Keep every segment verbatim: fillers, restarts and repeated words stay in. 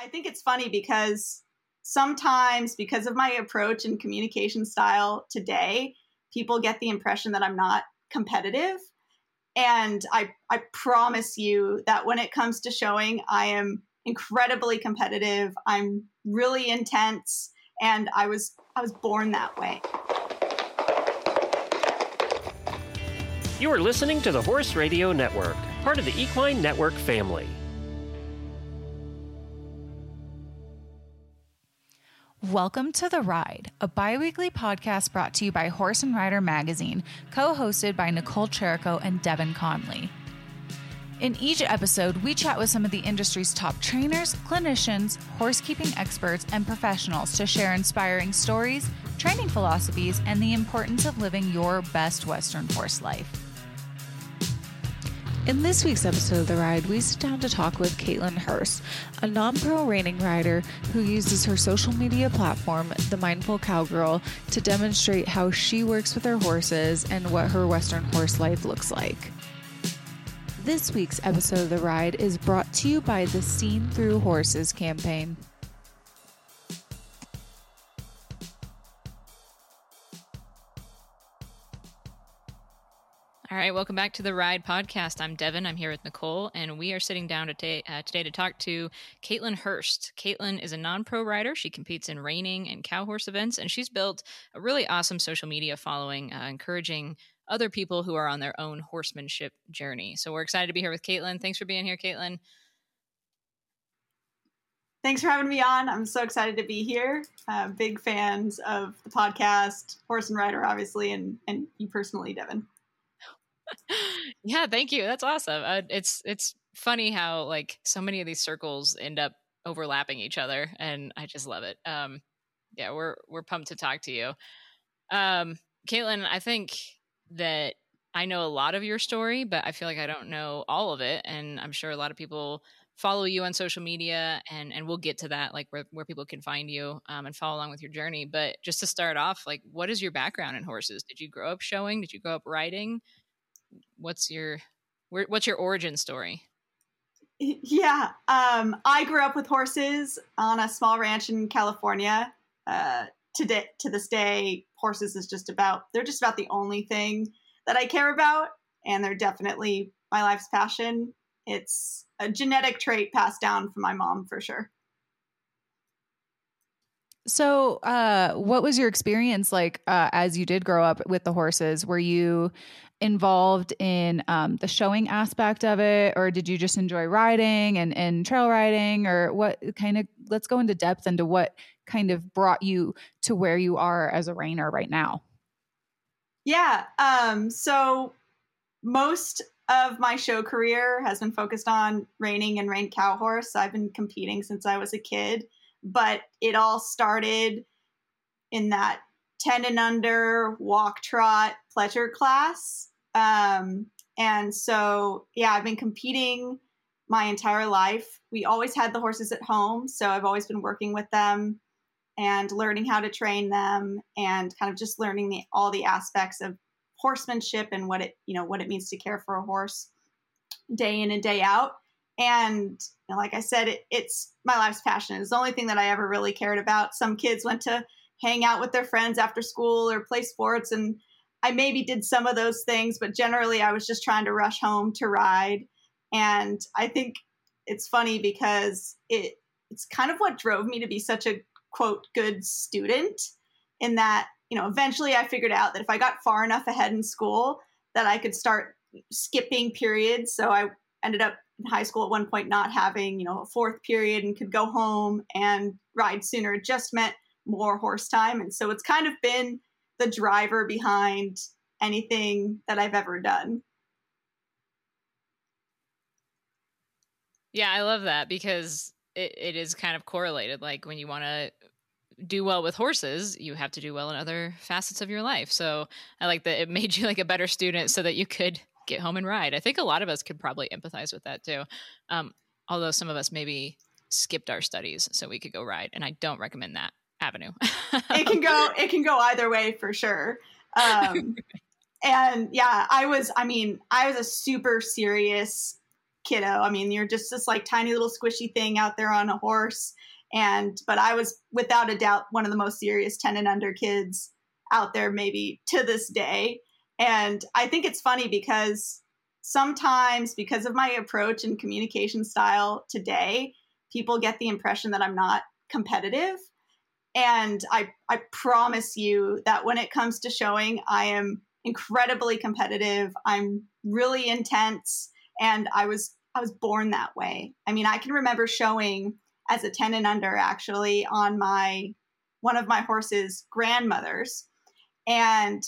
I think it's funny because sometimes because of my approach and communication style today, people get the impression that I'm not competitive. And I, I promise you that when it comes to showing, I am incredibly competitive. I'm really intense. And I was I was born that way. You are listening to the Horse Radio Network, part of the Equine Network family. Welcome to The Ride, a bi-weekly podcast brought to you by Horse and Rider Magazine, co-hosted by Nicole Cherico and Devin Conley. In each episode, we chat with some of the industry's top trainers, clinicians, horsekeeping experts, and professionals to share inspiring stories, training philosophies, and the importance of living your best Western horse life. In this week's episode of The Ride, we sit down to talk with Kaitlyn Hurst, a non-pro reining rider who uses her social media platform, The Mindful Cowgirl, to demonstrate how she works with her horses and what her Western horse life looks like. This week's episode of The Ride is brought to you by the Seen Through Horses Campaign. All right, welcome back to the Ride podcast. I'm Devin. I'm here with Nicole, and we are sitting down today, uh, today to talk to Kaitlyn Hurst. Kaitlyn is a non-pro rider. She competes in reining and cow horse events, and she's built a really awesome social media following, uh, encouraging other people who are on their own horsemanship journey. So we're excited to be here with Kaitlyn. Thanks for being here, Kaitlyn. Thanks for having me on. I'm so excited to be here. Uh, big fans of the podcast, Horse and Rider, obviously, and and you personally, Devin. Yeah, thank you. That's awesome. Uh, it's it's funny how like so many of these circles end up overlapping each other, and I just love it. Um, yeah, we're we're pumped to talk to you, um, Kaitlyn. I think that I know a lot of your story, but I feel like I don't know all of it, and I'm sure a lot of people follow you on social media, and and we'll get to that, like where where people can find you um, and follow along with your journey. But just to start off, like, what is your background in horses? Did you grow up showing? Did you grow up riding? What's your, what's your origin story? Yeah. Um, I grew up with horses on a small ranch in California. Uh, to, de- to this day, horses is just about, they're just about the only thing that I care about. And they're definitely my life's passion. It's a genetic trait passed down from my mom for sure. So, uh, what was your experience like, uh, as you did grow up with the horses? Were you involved in, um, the showing aspect of it, or did you just enjoy riding and, and trail riding, or what kind of, let's go into depth into what kind of brought you to where you are as a reiner right now? Yeah. Um, so most of my show career has been focused on reining and reigned cow horse. I've been competing since I was a kid. But it all started in that ten and under walk trot pleasure class. Um, and so, yeah, I've been competing my entire life. We always had the horses at home. So I've always been working with them and learning how to train them and kind of just learning the, all the aspects of horsemanship and what it, you know, what it means to care for a horse day in and day out. And you know, like I said, it, it's my life's passion. It's the only thing that I ever really cared about. Some kids went to hang out with their friends after school or play sports. And I maybe did some of those things, but generally I was just trying to rush home to ride. And I think it's funny because it it's kind of what drove me to be such a, quote, good student in that, you know, eventually I figured out that if I got far enough ahead in school that I could start skipping periods. So I ended up in high school at one point not having, you know, a fourth period and could go home and ride sooner. It just meant more horse time. And so it's kind of been the driver behind anything that I've ever done. Yeah, I love that because it, it is kind of correlated. Like when you want to do well with horses, you have to do well in other facets of your life. So I like that it made you like a better student so that you could get home and ride. I think a lot of us could probably empathize with that too. Um, although some of us maybe skipped our studies so we could go ride. And I don't recommend that avenue. It can go, it can go either way for sure. Um, and yeah, I was, I mean, I was a super serious kiddo. I mean, you're just this like tiny little squishy thing out there on a horse. And, but I was without a doubt one of the most serious ten and under kids out there, maybe to this day. And I think it's funny because sometimes because of my approach and communication style today, people get the impression that I'm not competitive. And I, I promise you that when it comes to showing, I am incredibly competitive. I'm really intense. And I was, I was born that way. I mean, I can remember showing as a ten and under actually on my, one of my horse's grandmothers. And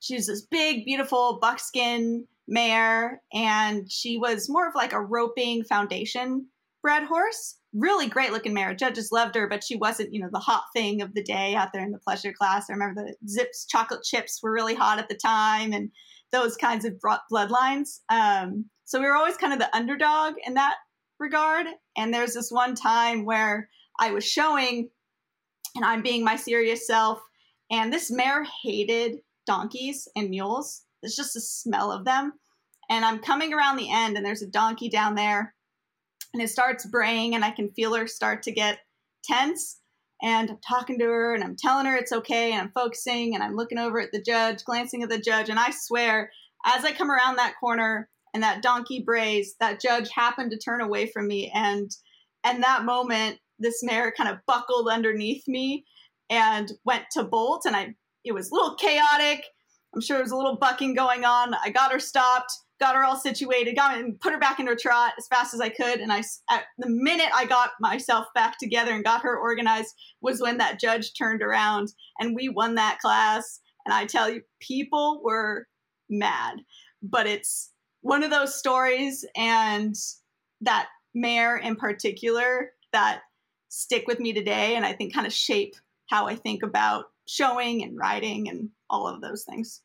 she was this big, beautiful buckskin mare. And she was more of like a roping foundation bred horse, really great looking mare. Judges loved her, but she wasn't, you know, the hot thing of the day out there in the pleasure class. I remember the Zips chocolate chips were really hot at the time and those kinds of bloodlines. Um, so we were always kind of the underdog in that regard. And there's this one time where I was showing and I'm being my serious self. And this mare hated donkeys and mules. It's just the smell of them. And I'm coming around the end and there's a donkey down there and it starts braying and I can feel her start to get tense. And I'm talking to her and I'm telling her it's okay. And I'm focusing and I'm looking over at the judge, glancing at the judge. And I swear, as I come around that corner and that donkey brays, that judge happened to turn away from me. And and that moment, this mare kind of buckled underneath me and went to bolt. And I it was a little chaotic. I'm sure there was a little bucking going on. I got her stopped, got her all situated, got and put her back in her trot as fast as I could. And I, at the minute I got myself back together and got her organized was when that judge turned around and we won that class. And I tell you, people were mad, but it's one of those stories and that mare in particular that stick with me today. And I think kind of shape how I think about showing and riding and all of those things.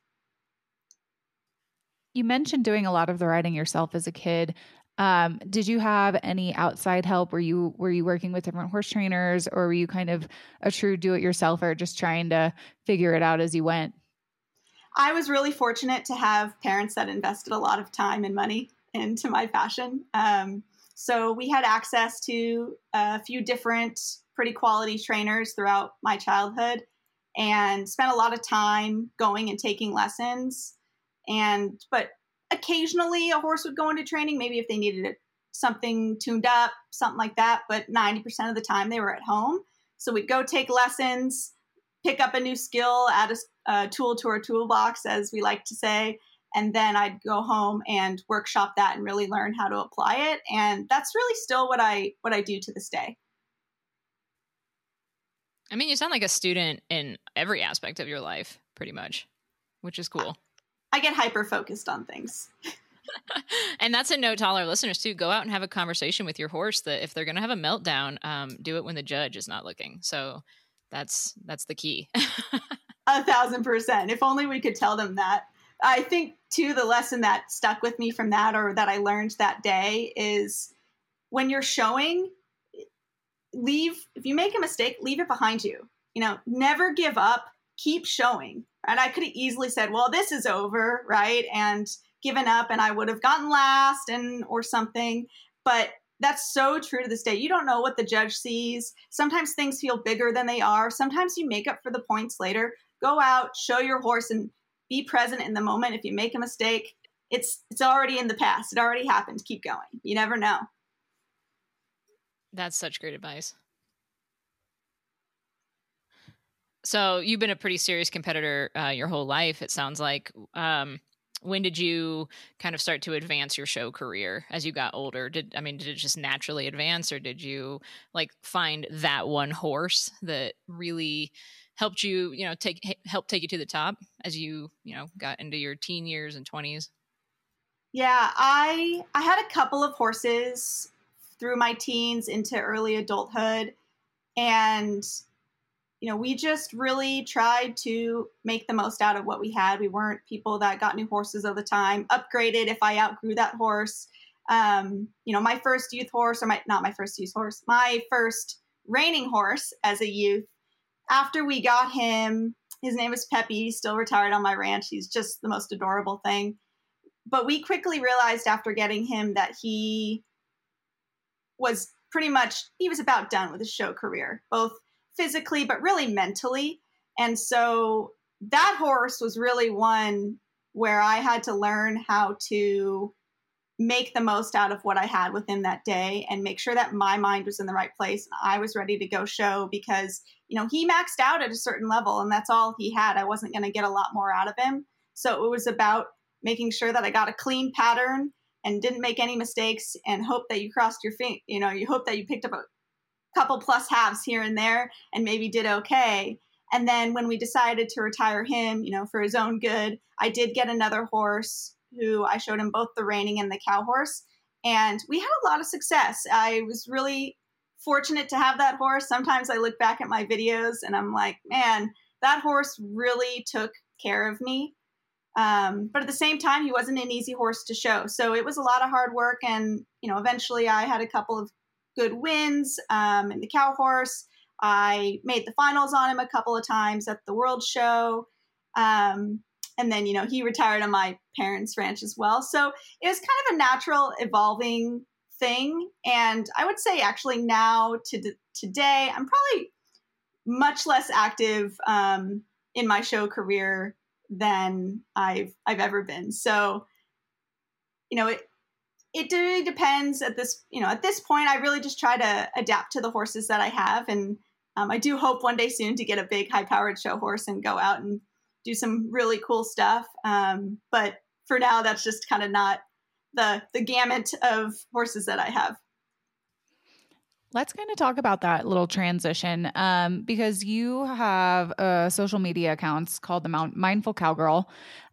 You mentioned doing a lot of the riding yourself as a kid. Um, did you have any outside help? Were you, were you working with different horse trainers or were you kind of a true do-it-yourselfer just trying to figure it out as you went? I was really fortunate to have parents that invested a lot of time and money into my passion. Um, so we had access to a few different pretty quality trainers throughout my childhood and spent a lot of time going and taking lessons. And, but occasionally a horse would go into training, maybe if they needed it, something tuned up, something like that. But ninety percent of the time they were at home. So we'd go take lessons, pick up a new skill, add a, a tool to our toolbox, as we like to say. And then I'd go home and workshop that and really learn how to apply it. And that's really still what I, what I do to this day. I mean, you sound like a student in every aspect of your life, pretty much, which is cool. I- I get hyper-focused on things. And that's a note to all our listeners too. Go out and have a conversation with your horse that if they're going to have a meltdown, um, do it when the judge is not looking. So that's, that's the key. A thousand percent. If only we could tell them that. I think too, the lesson that stuck with me from that, or that I learned that day, is when you're showing, leave, if you make a mistake, leave it behind you, you know, never give up, keep showing. And I could have easily said, well, this is over, right? And given up and I would have gotten last and or something. But that's so true to this day. You don't know what the judge sees. Sometimes things feel bigger than they are. Sometimes you make up for the points later. Go out, show your horse and be present in the moment. If you make a mistake, it's it's already in the past. It already happened. Keep going. You never know. That's such great advice. So you've been a pretty serious competitor uh, your whole life, it sounds like. Um, when did you kind of start to advance your show career as you got older? Did I mean, did it just naturally advance, or did you like find that one horse that really helped you, you know, take help take you to the top as you, you know, got into your teen years and twenties? Yeah, I I had a couple of horses through my teens into early adulthood, and you know, we just really tried to make the most out of what we had. We weren't people that got new horses all the time, upgraded if I outgrew that horse. Um, you know, my first youth horse, or my, not my first youth horse, my first reining horse as a youth. After we got him, his name was Peppy, still retired on my ranch. He's just the most adorable thing. But we quickly realized after getting him that he was pretty much, he was about done with his show career, both physically, but really mentally. And so that horse was really one where I had to learn how to make the most out of what I had with him that day and make sure that my mind was in the right place. And I was ready to go show because, you know, he maxed out at a certain level and that's all he had. I wasn't going to get a lot more out of him. So it was about making sure that I got a clean pattern and didn't make any mistakes and hope that you crossed your fingers, you know, you hope that you picked up a couple plus halves here and there and maybe did okay. And then when we decided to retire him, you know, for his own good, I did get another horse who I showed him both the reining and the cow horse. And we had a lot of success. I was really fortunate to have that horse. Sometimes I look back at my videos and I'm like, man, that horse really took care of me. Um, but at the same time, he wasn't an easy horse to show. So it was a lot of hard work. And, you know, eventually I had a couple of good wins um, in the cow horse. I made the finals on him a couple of times at the World Show. Um, and then, you know, he retired on my parents' ranch as well. So it was kind of a natural evolving thing. And I would say actually now to d- today, I'm probably much less active um, in my show career than I've, I've ever been. So, you know, it, it really depends at this, you know, at this point, I really just try to adapt to the horses that I have. And um, I do hope one day soon to get a big high powered show horse and go out and do some really cool stuff. Um, but for now, that's just kind of not the, the gamut of horses that I have. Let's kind of talk about that little transition um, because you have uh, social media accounts called the Mount Mindful Cowgirl,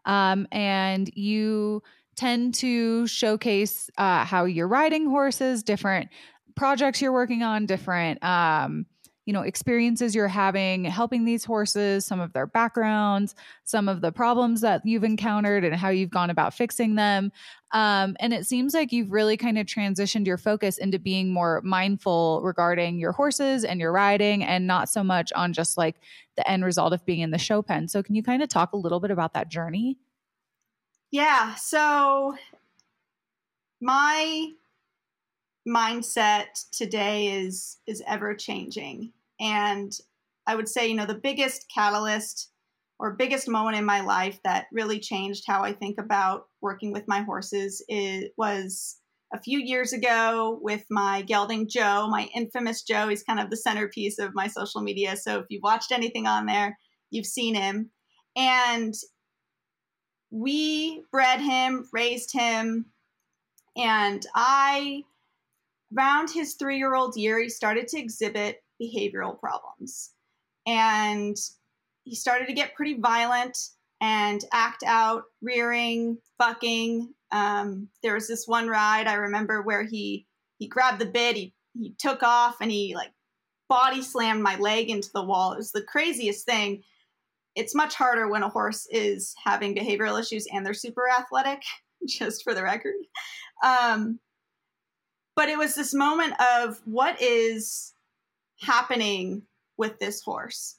um, and you tend to showcase uh, how you're riding horses, different projects you're working on, different um, you know experiences you're having, helping these horses, some of their backgrounds, some of the problems that you've encountered, and how you've gone about fixing them. Um, and it seems like you've really kind of transitioned your focus into being more mindful regarding your horses and your riding and not so much on just like the end result of being in the show pen. So can you kind of talk a little bit about that journey? Yeah. So my mindset today is, is ever changing. And I would say, you know, the biggest catalyst or biggest moment in my life that really changed how I think about working with my horses is, was a few years ago with my gelding Joe, my infamous Joe. He's kind of the centerpiece of my social media. So if you've watched anything on there, you've seen him. And we bred him, raised him. And I, around his three-year-old year, he started to exhibit behavioral problems. And he started to get pretty violent and act out, rearing, bucking. Um, there was this one ride I remember where he, he grabbed the bit, he, he took off and he like body slammed my leg into the wall. It was the craziest thing. It's much harder when a horse is having behavioral issues and they're super athletic, just for the record. Um, but it was this moment of what is happening with this horse.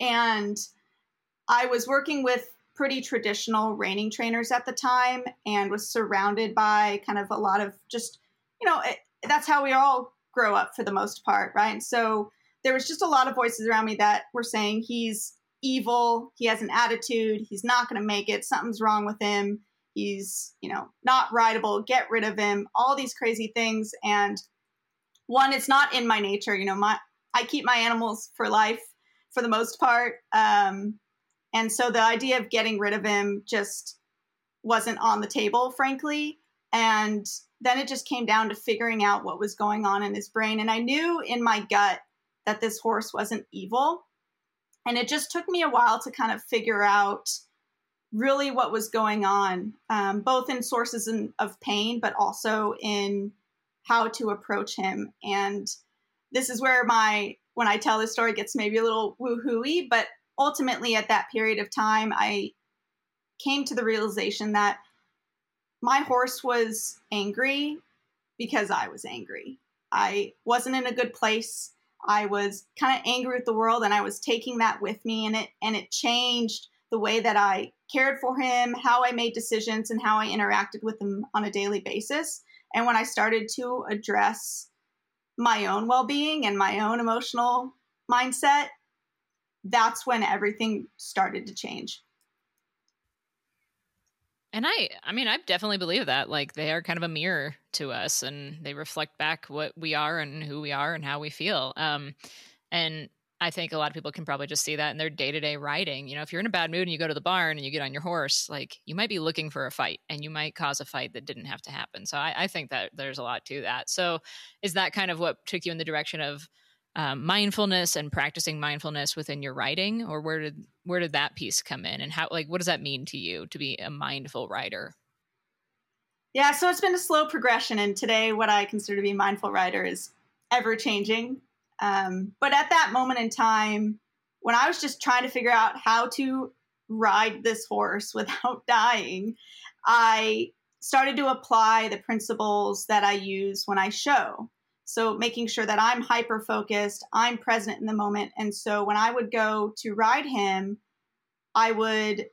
And I was working with pretty traditional reining trainers at the time and was surrounded by kind of a lot of just, you know, it, that's how we all grow up for the most part, right? And so there was just a lot of voices around me that were saying he's evil, he has an attitude, he's not going to make it, something's wrong with him, he's, you know, not rideable, get rid of him, all these crazy things. And one, it's not in my nature, you know, my I keep my animals for life, for the most part. Um, and so the idea of getting rid of him just wasn't on the table, frankly. And then it just came down to figuring out what was going on in his brain. And I knew in my gut that this horse wasn't evil. And it just took me a while to kind of figure out really what was going on, um, both in sources in, of pain, but also in how to approach him. And this is where my when I tell this story, it gets maybe a little woo-hoo-y, but ultimately at that period of time, I came to the realization that my horse was angry because I was angry. I wasn't in a good place. I was kind of angry with the world and I was taking that with me, and it, and it changed the way that I cared for him, how I made decisions, and how I interacted with him on a daily basis. And when I started to address my own well-being and my own emotional mindset, that's when everything started to change. And I, I mean, I definitely believe that. Like, they are kind of a mirror to us, and they reflect back what we are and who we are and how we feel. Um, and I think a lot of people can probably just see that in their day-to-day riding. You know, if you're in a bad mood and you go to the barn and you get on your horse, like, you might be looking for a fight, and you might cause a fight that didn't have to happen. So I, I think that there's a lot to that. So is that kind of what took you in the direction of um, mindfulness and practicing mindfulness within your riding, or where did, where did that piece come in, and how, like, what does that mean to you to be a mindful rider? Yeah. So it's been a slow progression. And today what I consider to be a mindful rider is ever changing. Um, but at that moment in time, when I was just trying to figure out how to ride this horse without dying, I started to apply the principles that I use when I show. So making sure that I'm hyper-focused, I'm present in the moment. And so when I would go to ride him, I would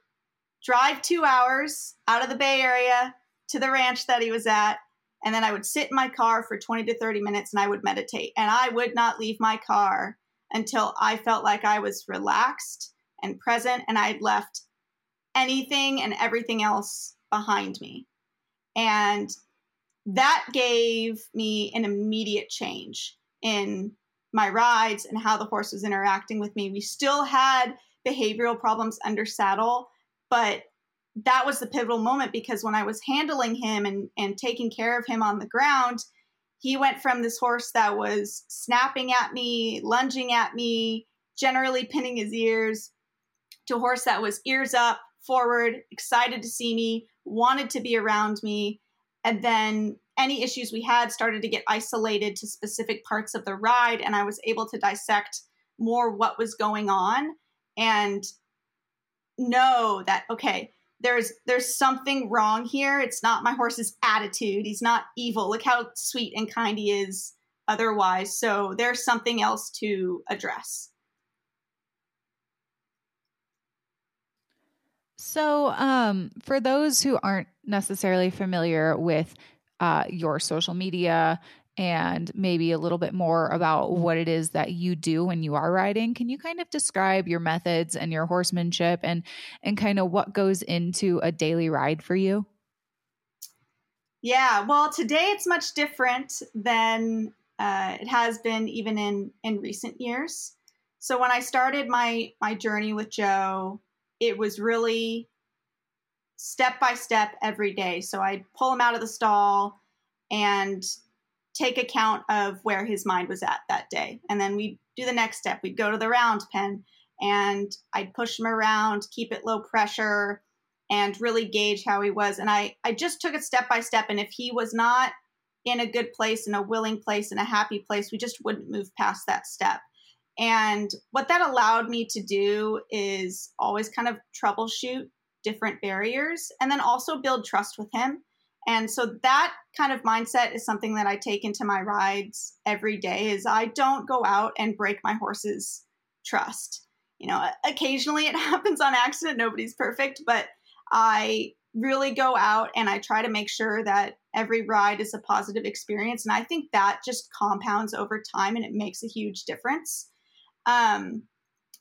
drive two hours out of the Bay Area to the ranch that he was at. And then I would sit in my car for twenty to thirty minutes and I would meditate. And I would not leave my car until I felt like I was relaxed and present, and I'd left anything and everything else behind me. And that gave me an immediate change in my rides and how the horse was interacting with me. We still had behavioral problems under saddle, but that was the pivotal moment, because when I was handling him and, and taking care of him on the ground, he went from this horse that was snapping at me, lunging at me, generally pinning his ears, to a horse that was ears up, forward, excited to see me, wanted to be around me. And then any issues we had started to get isolated to specific parts of the ride, and I was able to dissect more what was going on and know that, okay, There's there's something wrong here. It's not my horse's attitude. He's not evil. Look how sweet and kind he is otherwise. So there's something else to address. So um, for those who aren't necessarily familiar with uh, your social media and maybe a little bit more about what it is that you do when you are riding, can you kind of describe your methods and your horsemanship and, and kind of what goes into a daily ride for you? Yeah, well, today it's much different than uh, it has been even in, in recent years. So when I started my, my journey with Joe, it was really step by step every day. So I'd pull him out of the stall and take account of where his mind was at that day. And then we'd do the next step. We'd go to the round pen and I'd push him around, keep it low pressure, and really gauge how he was. And I, I just took it step by step. And if he was not in a good place, in a willing place, in a happy place, we just wouldn't move past that step. And what that allowed me to do is always kind of troubleshoot different barriers and then also build trust with him. And so that kind of mindset is something that I take into my rides every day, is I don't go out and break my horse's trust. You know, occasionally it happens on accident. Nobody's perfect, but I really go out and I try to make sure that every ride is a positive experience. And I think that just compounds over time and it makes a huge difference. Um,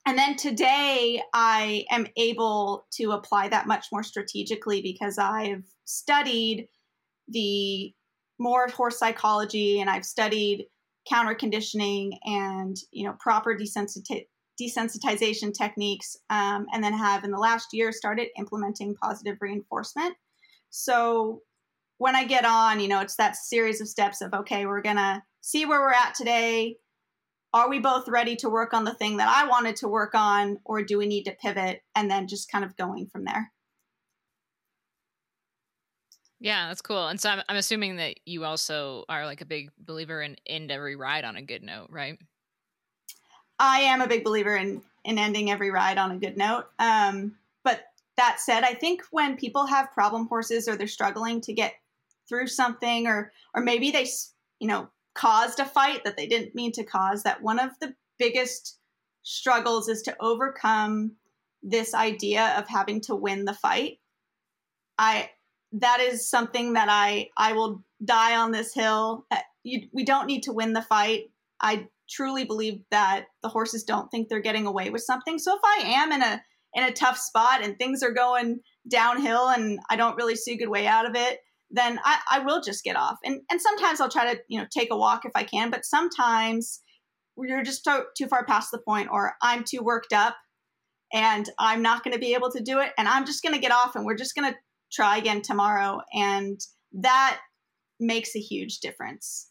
and then today I am able to apply that much more strategically because I've studied the more horse psychology and I've studied counter conditioning and, you know, proper desensiti- desensitization techniques. Um, and then have in the last year started implementing positive reinforcement. So when I get on, you know, it's that series of steps of, okay, we're going to see where we're at today. Are we both ready to work on the thing that I wanted to work on, or do we need to pivot? And then just kind of going from there. Yeah, that's cool. And so I'm, I'm assuming that you also are like a big believer in end every ride on a good note, right? I am a big believer in, in ending every ride on a good note. Um, but that said, I think when people have problem horses or they're struggling to get through something, or, or maybe they, you know, caused a fight that they didn't mean to cause, that one of the biggest struggles is to overcome this idea of having to win the fight. I, that is something that I, I will die on this hill. You, we don't need to win the fight. I truly believe that the horses don't think they're getting away with something. So if I am in a, in a tough spot and things are going downhill and I don't really see a good way out of it, then I, I will just get off. And and sometimes I'll try to, you know, take a walk if I can, but sometimes you're just too, too far past the point, or I'm too worked up and I'm not going to be able to do it. And I'm just going to get off and we're just going to try again tomorrow. And that makes a huge difference.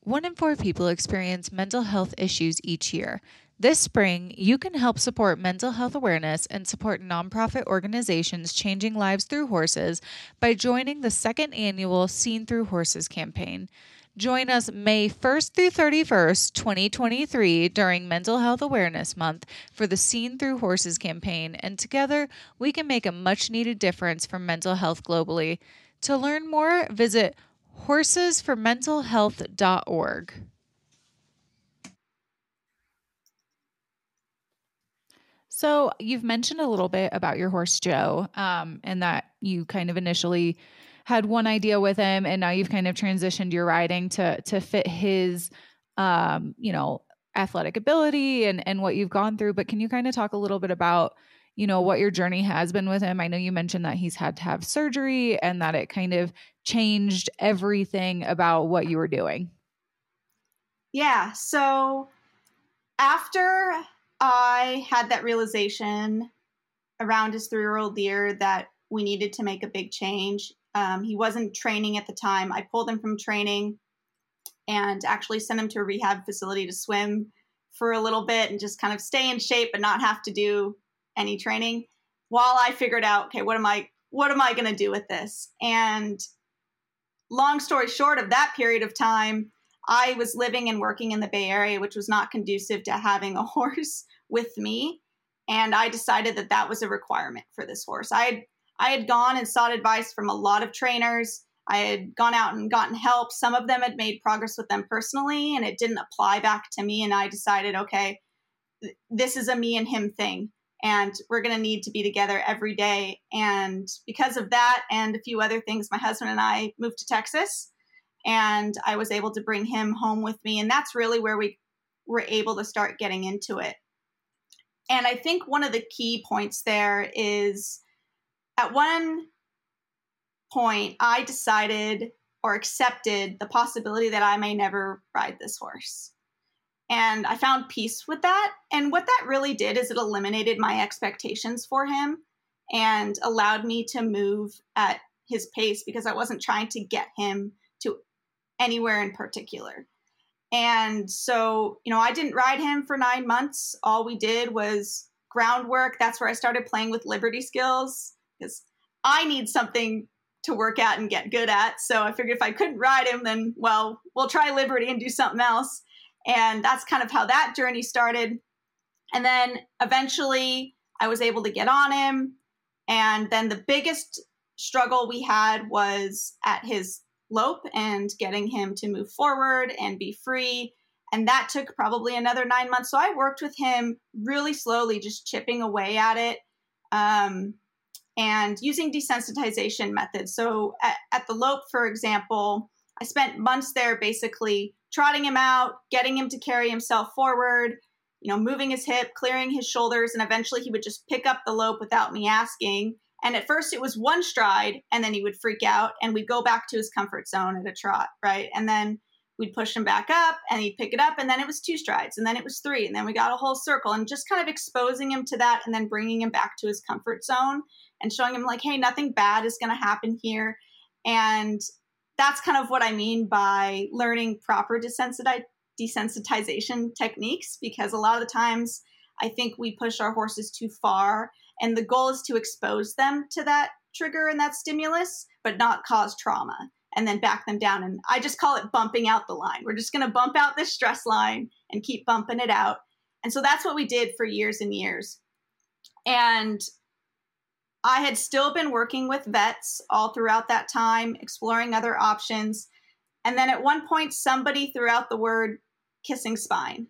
One in four people experience mental health issues each year. This spring, you can help support mental health awareness and support nonprofit organizations changing lives through horses by joining the second annual Seen Through Horses Campaign. Join us May first through thirty-first, twenty twenty-three during Mental Health Awareness Month for the Seen Through Horses Campaign, and together we can make a much-needed difference for mental health globally. To learn more, visit horses for mental health dot org. So you've mentioned a little bit about your horse, Joe, um, and that you kind of initially had one idea with him, and now you've kind of transitioned your riding to to fit his, um, you know, athletic ability and, and what you've gone through. But can you kind of talk a little bit about, you know, what your journey has been with him? I know you mentioned that he's had to have surgery and that it kind of changed everything about what you were doing. Yeah. So after I had that realization around his three-year-old year that we needed to make a big change. Um, he wasn't training at the time. I pulled him from training and actually sent him to a rehab facility to swim for a little bit and just kind of stay in shape and not have to do any training while I figured out, okay, what am I, what am I going to do with this? And long story short of that period of time, I was living and working in the Bay Area, which was not conducive to having a horse with me. And I decided that that was a requirement for this horse. I had, I had gone and sought advice from a lot of trainers. I had gone out and gotten help. Some of them had made progress with them personally, and it didn't apply back to me. And I decided, okay, th- this is a me and him thing, and we're going to need to be together every day. And because of that and a few other things, my husband and I moved to Texas. And I was able to bring him home with me. And that's really where we were able to start getting into it. And I think one of the key points there is at one point, I decided or accepted the possibility that I may never ride this horse. And I found peace with that. And what that really did is it eliminated my expectations for him and allowed me to move at his pace because I wasn't trying to get him to anywhere in particular. And so, you know, I didn't ride him for nine months. All we did was groundwork. That's where I started playing with liberty skills because I need something to work at and get good at. So I figured if I couldn't ride him, then, well, we'll try liberty and do something else. And that's kind of how that journey started. And then eventually I was able to get on him. And then the biggest struggle we had was at his lope and getting him to move forward and be free. And that took probably another nine months. So I worked with him really slowly, just chipping away at it um, and using desensitization methods. So at, at the lope, for example, I spent months there basically trotting him out, getting him to carry himself forward, you know, moving his hip, clearing his shoulders. And eventually he would just pick up the lope without me asking. And at first it was one stride and then he would freak out and we'd go back to his comfort zone at a trot, right? And then we'd push him back up and he'd pick it up and then it was two strides and then it was three and then we got a whole circle and just kind of exposing him to that and then bringing him back to his comfort zone and showing him like, hey, nothing bad is going to happen here. And that's kind of what I mean by learning proper desensitiz- desensitization techniques, because a lot of the times I think we push our horses too far. And the goal is to expose them to that trigger and that stimulus, but not cause trauma and then back them down. And I just call it bumping out the line. We're just going to bump out this stress line and keep bumping it out. And so that's what we did for years and years. And I had still been working with vets all throughout that time, exploring other options. And then at one point, somebody threw out the word kissing spine.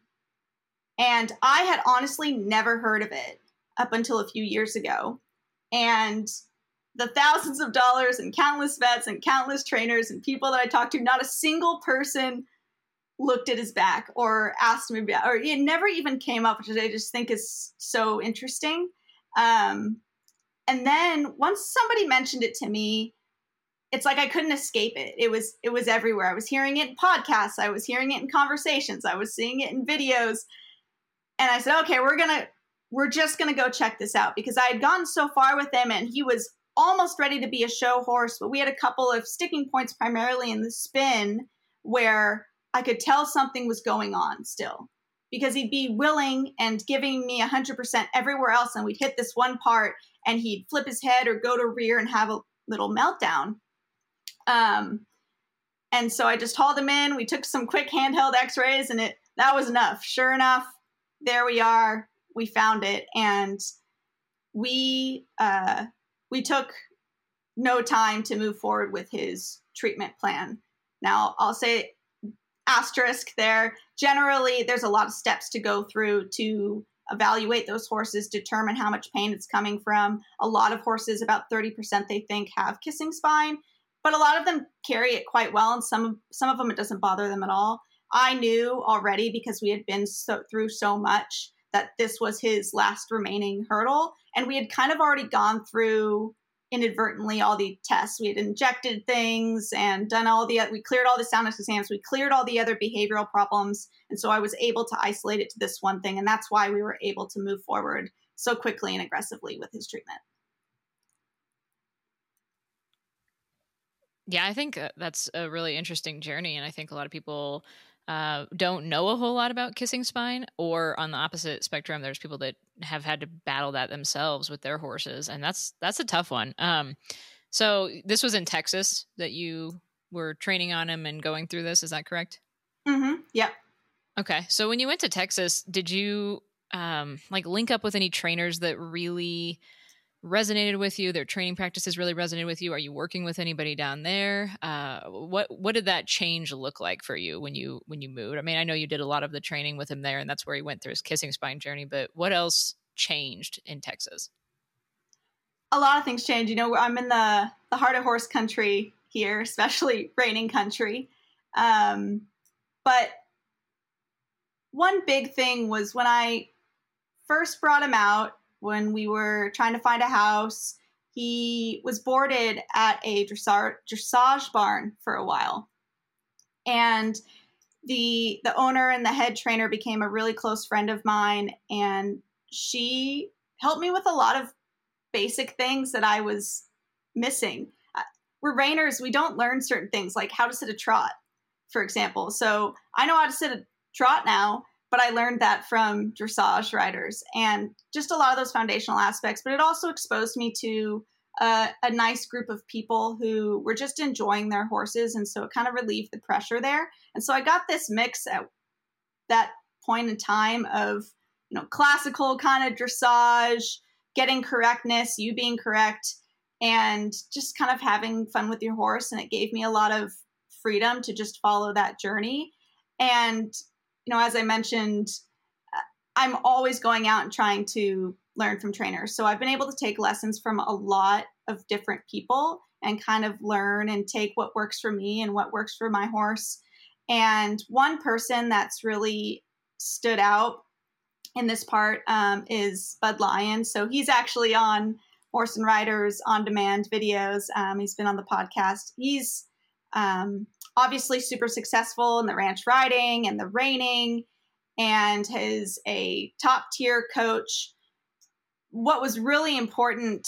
And I had honestly never heard of it. up until a few years ago. And the thousands of dollars and countless vets and countless trainers and people that I talked to, not a single person looked at his back or asked me about, or it never even came up, which I just think is so interesting. Um, and then once somebody mentioned it to me, it's like I couldn't escape it. It was it was everywhere. I was hearing it in podcasts. I was hearing it in conversations. I was seeing it in videos. And I said, okay, we're gonna we're just gonna go check this out, because I had gone so far with him and he was almost ready to be a show horse, but we had a couple of sticking points, primarily in the spin, where I could tell something was going on still, because he'd be willing and giving me one hundred percent everywhere else, and we'd hit this one part and he'd flip his head or go to rear and have a little meltdown. Um, and so I just hauled him in. We took some quick handheld x-rays, and it that was enough. Sure enough, there we are. We found it. And we uh, we took no time to move forward with his treatment plan. Now, I'll say asterisk there. Generally, there's a lot of steps to go through to evaluate those horses, determine how much pain it's coming from. A lot of horses, about thirty percent they think, have kissing spine, but a lot of them carry it quite well, and some, some of them it doesn't bother them at all. I knew already, because we had been so, through so much, that this was his last remaining hurdle, and we had kind of already gone through inadvertently all the tests. We had injected things and done all the, we cleared all the soundness exams, we cleared all the other behavioral problems. And so I was able to isolate it to this one thing. And that's why we were able to move forward so quickly and aggressively with his treatment. Yeah, I think that's a really interesting journey. And I think a lot of people uh, don't know a whole lot about kissing spine, or on the opposite spectrum, there's people that have had to battle that themselves with their horses. And that's, that's a tough one. Um, so this was in Texas that you were training on him and going through this. Is that correct? Mm-hmm. Yep. Okay. So when you went to Texas, did you, um, like link up with any trainers that really resonated with you? Their training practices really resonated with you? Are you working with anybody down there? Uh, what, what did that change look like for you when you, when you moved? I mean, I know you did a lot of the training with him there, and that's where he went through his kissing spine journey, but what else changed in Texas? A lot of things changed. You know, I'm in the, the heart of horse country here, especially reining country. Um, but one big thing was when I first brought him out, when we were trying to find a house, he was boarded at a dressage, dressage barn for a while. And the the owner and the head trainer became a really close friend of mine. And she helped me with a lot of basic things that I was missing. We're reiners. We don't learn certain things, like how to sit a trot, for example. So I know how to sit a trot now, but I learned that from dressage riders, and just a lot of those foundational aspects. But it also exposed me to uh, a nice group of people who were just enjoying their horses. And so it kind of relieved the pressure there. And so I got this mix at that point in time of, you know, classical kind of dressage, getting correctness, you being correct, and just kind of having fun with your horse. And it gave me a lot of freedom to just follow that journey. And you know, as I mentioned, I'm always going out and trying to learn from trainers. So I've been able to take lessons from a lot of different people and kind of learn and take what works for me and what works for my horse. And one person that's really stood out in this part um, is Bud Lyon. So he's actually on Horse and Rider's On Demand videos. Um, he's been on the podcast. He's um, obviously super successful in the ranch riding and the reining, and is a top tier coach. What was really important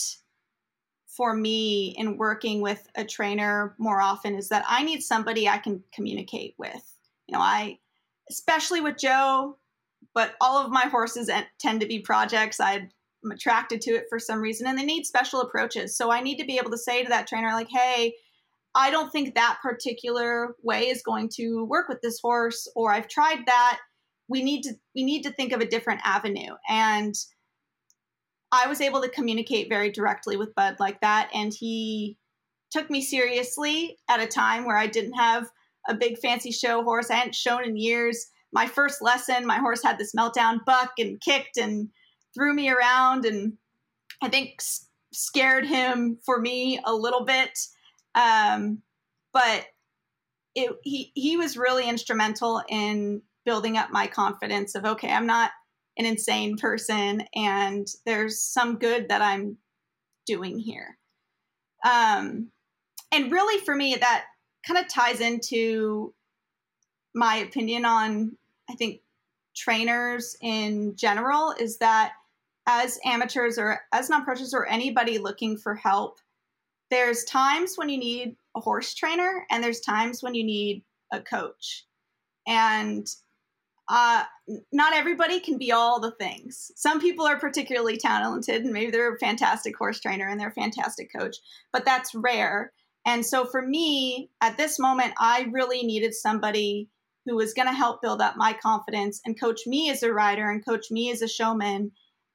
for me in working with a trainer more often is that I need somebody I can communicate with. You know, I, especially with Joe, but all of my horses tend to be projects. I'm attracted to it for some reason, and they need special approaches. So I need to be able to say to that trainer, like, hey, I don't think that particular way is going to work with this horse, or I've tried that. We need to, we need to think of a different avenue. And I was able to communicate very directly with Bud like that. And he took me seriously at a time where I didn't have a big fancy show horse. I hadn't shown in years. My first lesson, my horse had this meltdown, buck and kicked and threw me around and I think s- scared him for me a little bit. Um, but it, he, he was really instrumental in building up my confidence of, okay, I'm not an insane person and there's some good that I'm doing here. Um, and really for me, that kind of ties into my opinion on, I think, trainers in general, is that as amateurs or as non-pros or anybody looking for help, there's times when you need a horse trainer and there's times when you need a coach. And uh, not everybody can be all the things. Some people are particularly talented and maybe they're a fantastic horse trainer and they're a fantastic coach, but that's rare. And so for me, at this moment, I really needed somebody who was going to help build up my confidence and coach me as a rider and coach me as a showman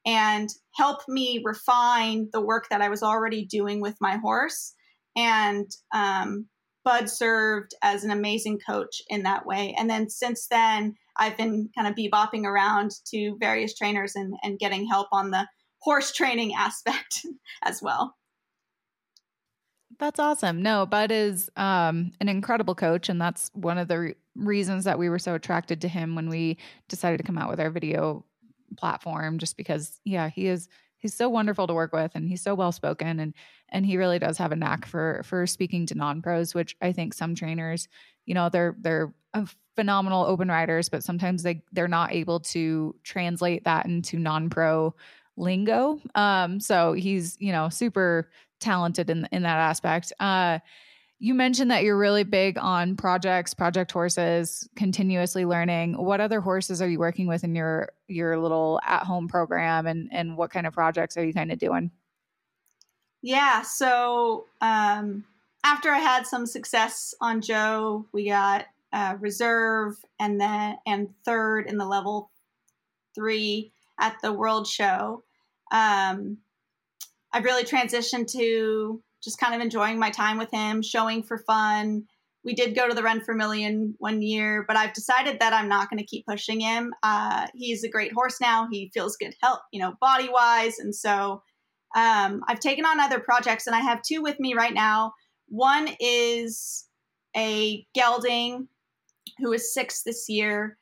and help me refine the work that I was already doing with my horse. And um, Bud served as an amazing coach in that way. And then since then, I've been kind of bebopping around to various trainers and, and getting help on the horse training aspect as well. That's awesome. No, Bud is um, an incredible coach. And that's one of the re- reasons that we were so attracted to him when we decided to come out with our video platform, just because, yeah, he is, he's so wonderful to work with and he's so well-spoken and, and he really does have a knack for, for speaking to non-pros, which I think some trainers, you know, they're, they're phenomenal open riders, but sometimes they, they're not able to translate that into non-pro lingo. Um, so he's, you know, super talented in in that aspect. Uh, you mentioned that you're really big on projects, project horses, continuously learning. What other horses are you working with in your your little at-home program, and and what kind of projects are you kind of doing? Yeah, so um, after I had some success on Joe, we got uh, reserve and then and third in the level three at the World Show. Um, I really transitioned to just kind of enjoying my time with him, showing for fun. We did go to the Run for Million one year, but I've decided that I'm not going to keep pushing him. Uh, he's a great horse now. He feels good health, you know, body wise. And so um, I've taken on other projects and I have two with me right now. One is a gelding who is six this year.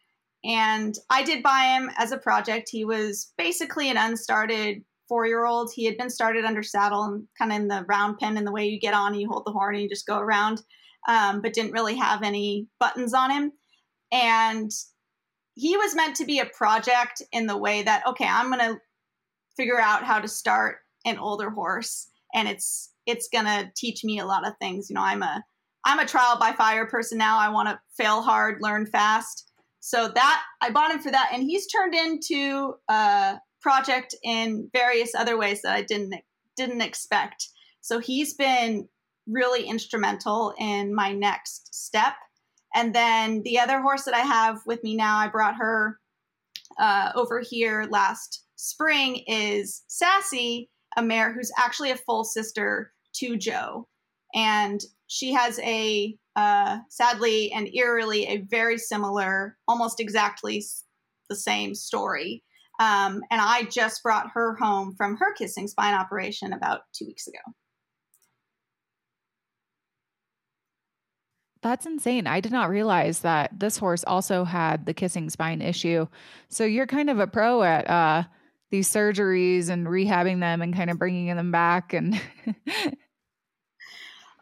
And I did buy him as a project. He was basically an unstarted four-year-old. He had been started under saddle and kind of in the round pen and the way you get on and you hold the horn and you just go around, um, but didn't really have any buttons on him. And he was meant to be a project in the way that, okay, I'm going to figure out how to start an older horse. And it's, it's going to teach me a lot of things. You know, I'm a, I'm a trial by fire person now. I want to fail hard, learn fast. So that I bought him for that. And he's turned into a, uh, project in various other ways that I didn't didn't expect. So he's been really instrumental in my next step. And then the other horse that I have with me now, I brought her uh, over here last spring, is Sassy, a mare who's actually a full sister to Joe. And she has a, uh, sadly and eerily, a very similar, almost exactly the same story. Um, and I just brought her home from her kissing spine operation about two weeks ago. That's insane. I did not realize that this horse also had the kissing spine issue. So you're kind of a pro at uh, these surgeries and rehabbing them and kind of bringing them back. And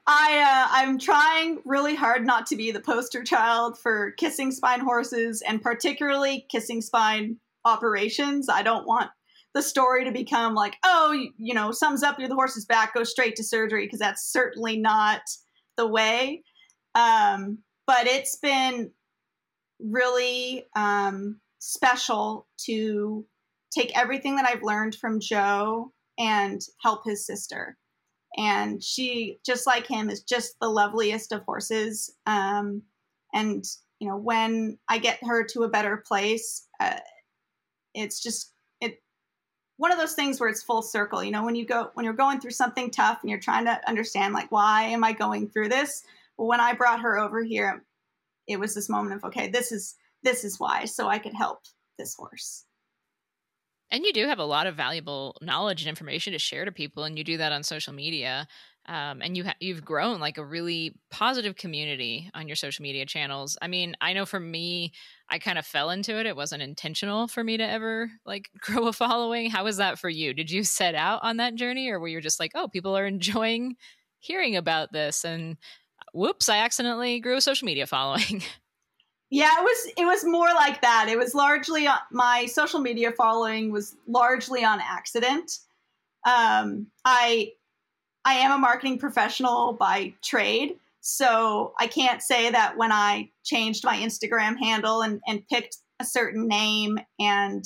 I, uh, I'm trying really hard not to be the poster child for kissing spine horses, and particularly kissing spine operations. I don't want the story to become like, oh, you, you know, sums up, you're the horse's back, go straight to surgery, because that's certainly not the way. Um, but it's been really um, special to take everything that I've learned from Joe and help his sister. And she, just like him, is just the loveliest of horses. Um, and, you know, when I get her to a better place, uh, It's just it one of those things where it's full circle. You know, when you go when you're going through something tough and you're trying to understand, like, why am I going through this? Well, when I brought her over here, it was this moment of, okay, this is this is why, so I could help this horse. And you do have a lot of valuable knowledge and information to share to people, and you do that on social media. Um, and you ha- you've grown like a really positive community on your social media channels. I mean, I know for me, I kind of fell into it. It wasn't intentional for me to ever like grow a following. How was that for you? Did you set out on that journey, or were you just like, oh, people are enjoying hearing about this, and whoops, I accidentally grew a social media following? Yeah, it was, it was more like that. It was largely, my social media following was largely on accident. Um, I, I am a marketing professional by trade, so I can't say that when I changed my Instagram handle and, and picked a certain name and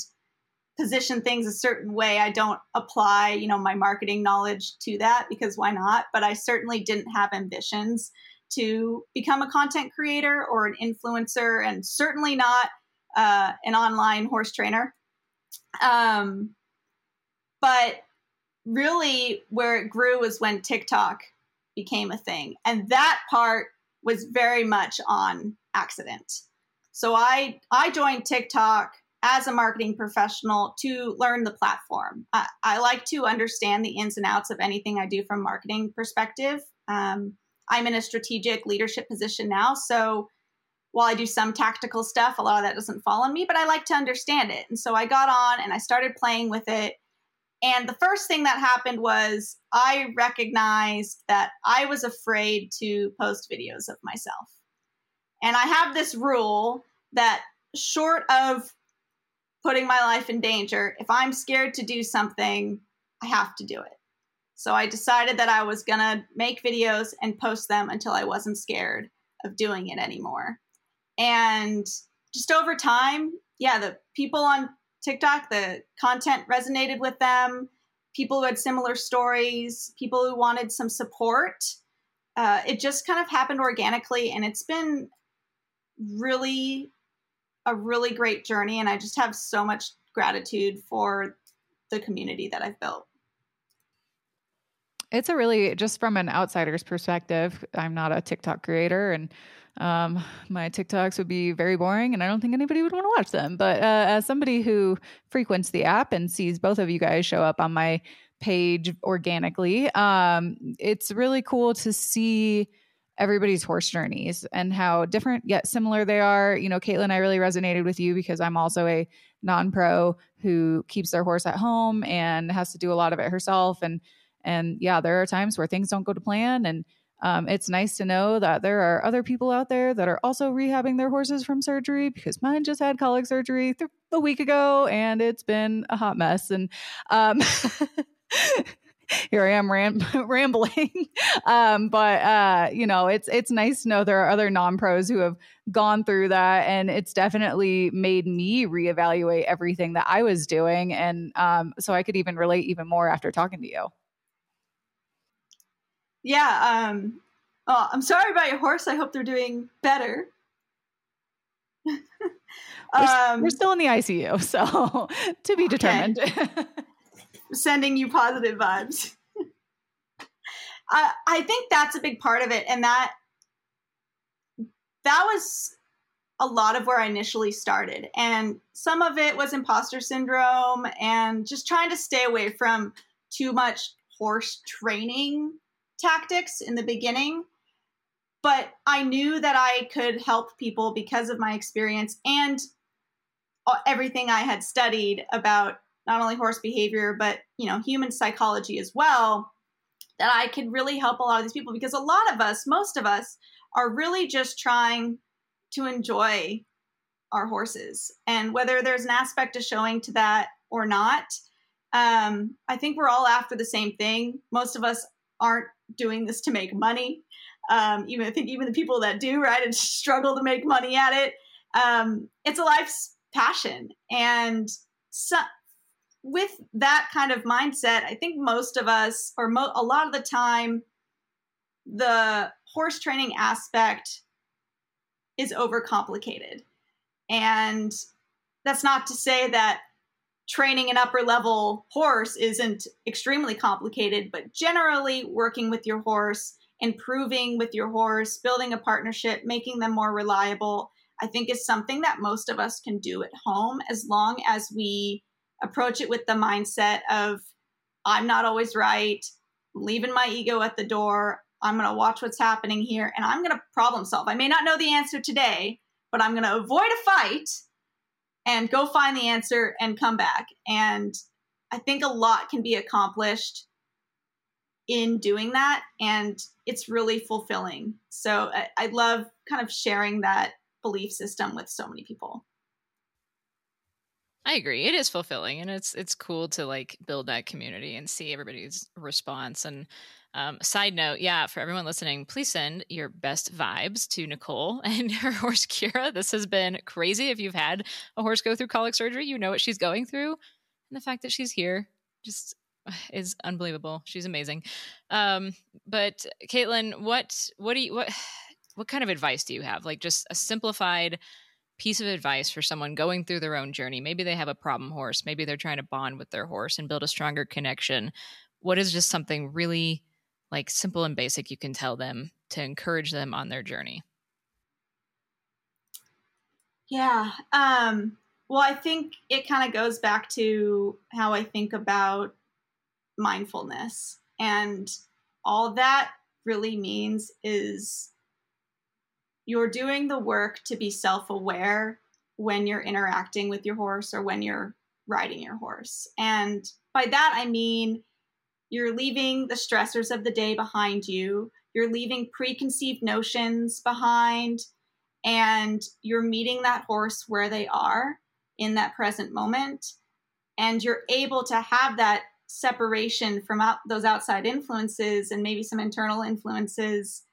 positioned things a certain way, I don't apply, you know, my marketing knowledge to that, because why not? But I certainly didn't have ambitions to become a content creator or an influencer, and certainly not uh, an online horse trainer. Um, but really where it grew was when TikTok became a thing. And that part was very much on accident. So I, I joined TikTok as a marketing professional to learn the platform. I, I like to understand the ins and outs of anything I do from a marketing perspective. Um, I'm in a strategic leadership position now. So while I do some tactical stuff, a lot of that doesn't fall on me, but I like to understand it. And so I got on and I started playing with it. And the first thing that happened was I recognized that I was afraid to post videos of myself. And I have this rule that short of putting my life in danger, if I'm scared to do something, I have to do it. So I decided that I was going to make videos and post them until I wasn't scared of doing it anymore. And just over time, yeah, the people on TikTok, the content resonated with them, people who had similar stories, people who wanted some support. Uh, it just kind of happened organically, and it's been really a really great journey. And I just have so much gratitude for the community that I've built. It's a really, just from an outsider's perspective, I'm not a TikTok creator, and um, my TikToks would be very boring, and I don't think anybody would want to watch them. But uh, as somebody who frequents the app and sees both of you guys show up on my page organically, um, it's really cool to see everybody's horse journeys and how different yet similar they are. You know, Kaitlyn, I really resonated with you because I'm also a non-pro who keeps their horse at home and has to do a lot of it herself. And And yeah, there are times where things don't go to plan. And um, it's nice to know that there are other people out there that are also rehabbing their horses from surgery, because mine just had colic surgery th- a week ago and it's been a hot mess. And um, here I am ram- rambling. um, but, uh, you know, it's it's nice to know there are other non-pros who have gone through that. And it's definitely made me reevaluate everything that I was doing. And um, so I could even relate even more after talking to you. Yeah. Um, oh, I'm sorry about your horse. I hope they're doing better. um, we're, we're still in the I C U, so to be determined. Okay. Sending you positive vibes. I, I think that's a big part of it. And that, that was a lot of where I initially started. And some of it was imposter syndrome and just trying to stay away from too much horse training tactics in the beginning, but I knew that I could help people because of my experience and everything I had studied about not only horse behavior, but, you know, human psychology as well, that I could really help a lot of these people, because a lot of us, most of us, are really just trying to enjoy our horses. And whether there's an aspect of showing to that or not, um, I think we're all after the same thing. Most of us aren't doing this to make money. Um, even I think even the people that do, right, and struggle to make money at it. Um, it's a life's passion. And so with that kind of mindset, I think most of us, or mo- a lot of the time, the horse training aspect is overcomplicated. And that's not to say that training an upper level horse isn't extremely complicated, but generally working with your horse, improving with your horse, building a partnership, making them more reliable, I think is something that most of us can do at home, as long as we approach it with the mindset of, I'm not always right, leaving my ego at the door. I'm going to watch what's happening here, and I'm going to problem solve. I may not know the answer today, but I'm going to avoid a fight and go find the answer and come back. And I think a lot can be accomplished in doing that, and it's really fulfilling. So I, I love kind of sharing that belief system with so many people. I agree. It is fulfilling, and it's it's cool to like build that community and see everybody's response. And um, side note, yeah, for everyone listening, please send your best vibes to Nicole and her horse Kira. This has been crazy. If you've had a horse go through colic surgery, you know what she's going through, and the fact that she's here just is unbelievable. She's amazing. Um, but Kaitlyn, what what do you what what kind of advice do you have? Like just a simplified piece of advice for someone going through their own journey. Maybe they have a problem horse. Maybe they're trying to bond with their horse and build a stronger connection. What is just something really like simple and basic you can tell them to encourage them on their journey? Yeah. Um, well, I think it kind of goes back to how I think about mindfulness, and all that really means is you're doing the work to be self-aware when you're interacting with your horse or when you're riding your horse. And by that, I mean, you're leaving the stressors of the day behind you. You're leaving preconceived notions behind, and you're meeting that horse where they are in that present moment. And you're able to have that separation from out- those outside influences and maybe some internal influences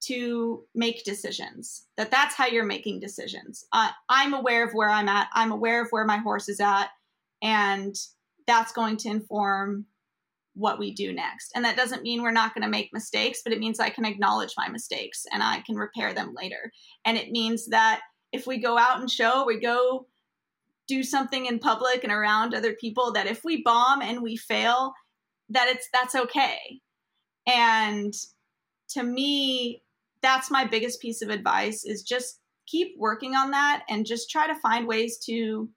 to make decisions, that that's how you're making decisions. Uh, I'm aware of where I'm at. I'm aware of where my horse is at. And that's going to inform what we do next. And that doesn't mean we're not going to make mistakes, but it means I can acknowledge my mistakes and I can repair them later. And it means that if we go out and show, we go do something in public and around other people, that if we bomb and we fail, that it's, that's okay. And to me, that's my biggest piece of advice, is just keep working on that and just try to find ways to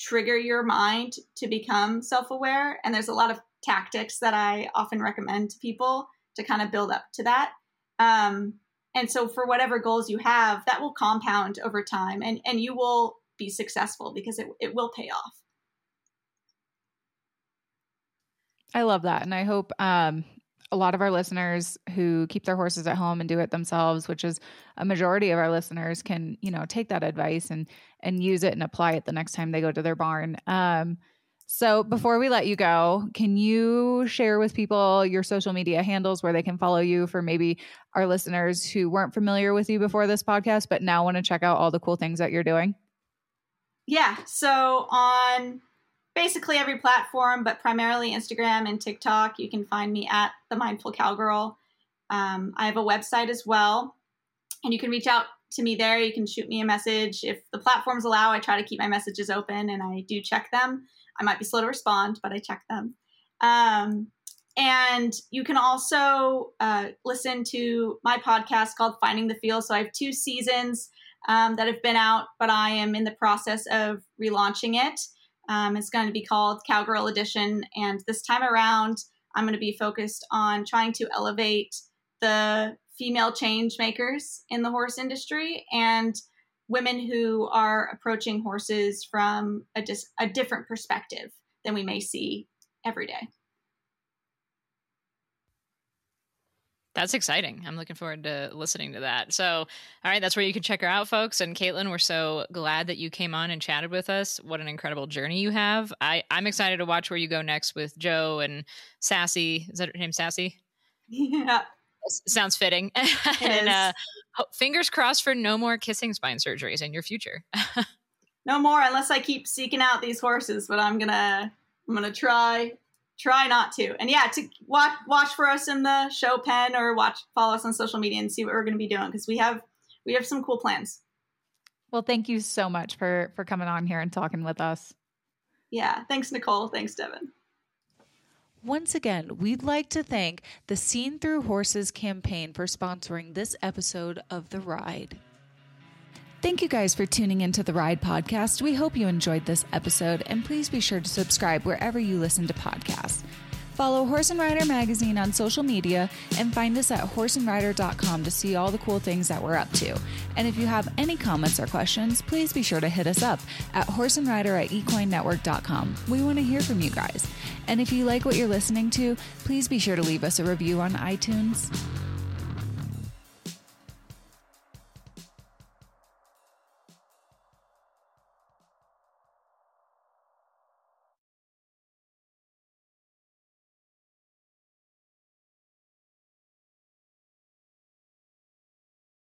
trigger your mind to become self-aware. And there's a lot of tactics that I often recommend to people to kind of build up to that. Um, and so for whatever goals you have, that will compound over time, and, and you will be successful because it, it will pay off. I love that. And I hope, um, a lot of our listeners who keep their horses at home and do it themselves, which is a majority of our listeners, can, you know, take that advice and, and use it and apply it the next time they go to their barn. Um, so before we let you go, can you share with people your social media handles where they can follow you, for maybe our listeners who weren't familiar with you before this podcast, but now want to check out all the cool things that you're doing? Yeah. So on basically every platform, but primarily Instagram and TikTok, you can find me at The Mindful Cowgirl. Um, I have a website as well, and you can reach out to me there. You can shoot me a message. If the platforms allow, I try to keep my messages open, and I do check them. I might be slow to respond, but I check them. Um, and you can also uh, listen to my podcast called Finding the Feel. So I have two seasons um, that have been out, but I am in the process of relaunching it. Um, it's going to be called Cowgirl Edition. And this time around, I'm going to be focused on trying to elevate the female change makers in the horse industry and women who are approaching horses from a, dis- a different perspective than we may see every day. That's exciting. I'm looking forward to listening to that. So, all right, that's where you can check her out, folks. And Kaitlyn, we're so glad that you came on and chatted with us. What an incredible journey you have. I, I'm excited to watch where you go next with Joe and Sassy. Is that her name, Sassy? Yeah. Sounds fitting. It and uh, fingers crossed for no more kissing spine surgeries in your future. No more, unless I keep seeking out these horses, but I'm going to, I'm going to try. Try not to. And yeah, to watch, watch for us in the show pen, or watch, follow us on social media and see what we're going to be doing, because we have, we have some cool plans. Well, thank you so much for, for coming on here and talking with us. Yeah. Thanks, Nicole. Thanks, Devin. Once again, we'd like to thank the Seen Through Horses Campaign for sponsoring this episode of The Ride. Thank you guys for tuning into The Ride podcast. We hope you enjoyed this episode, and please be sure to subscribe wherever you listen to podcasts. Follow Horse and Rider Magazine on social media and find us at horse and rider dot com to see all the cool things that we're up to. And if you have any comments or questions, please be sure to hit us up at horse and rider at equine network dot com. We want to hear from you guys. And if you like what you're listening to, please be sure to leave us a review on iTunes.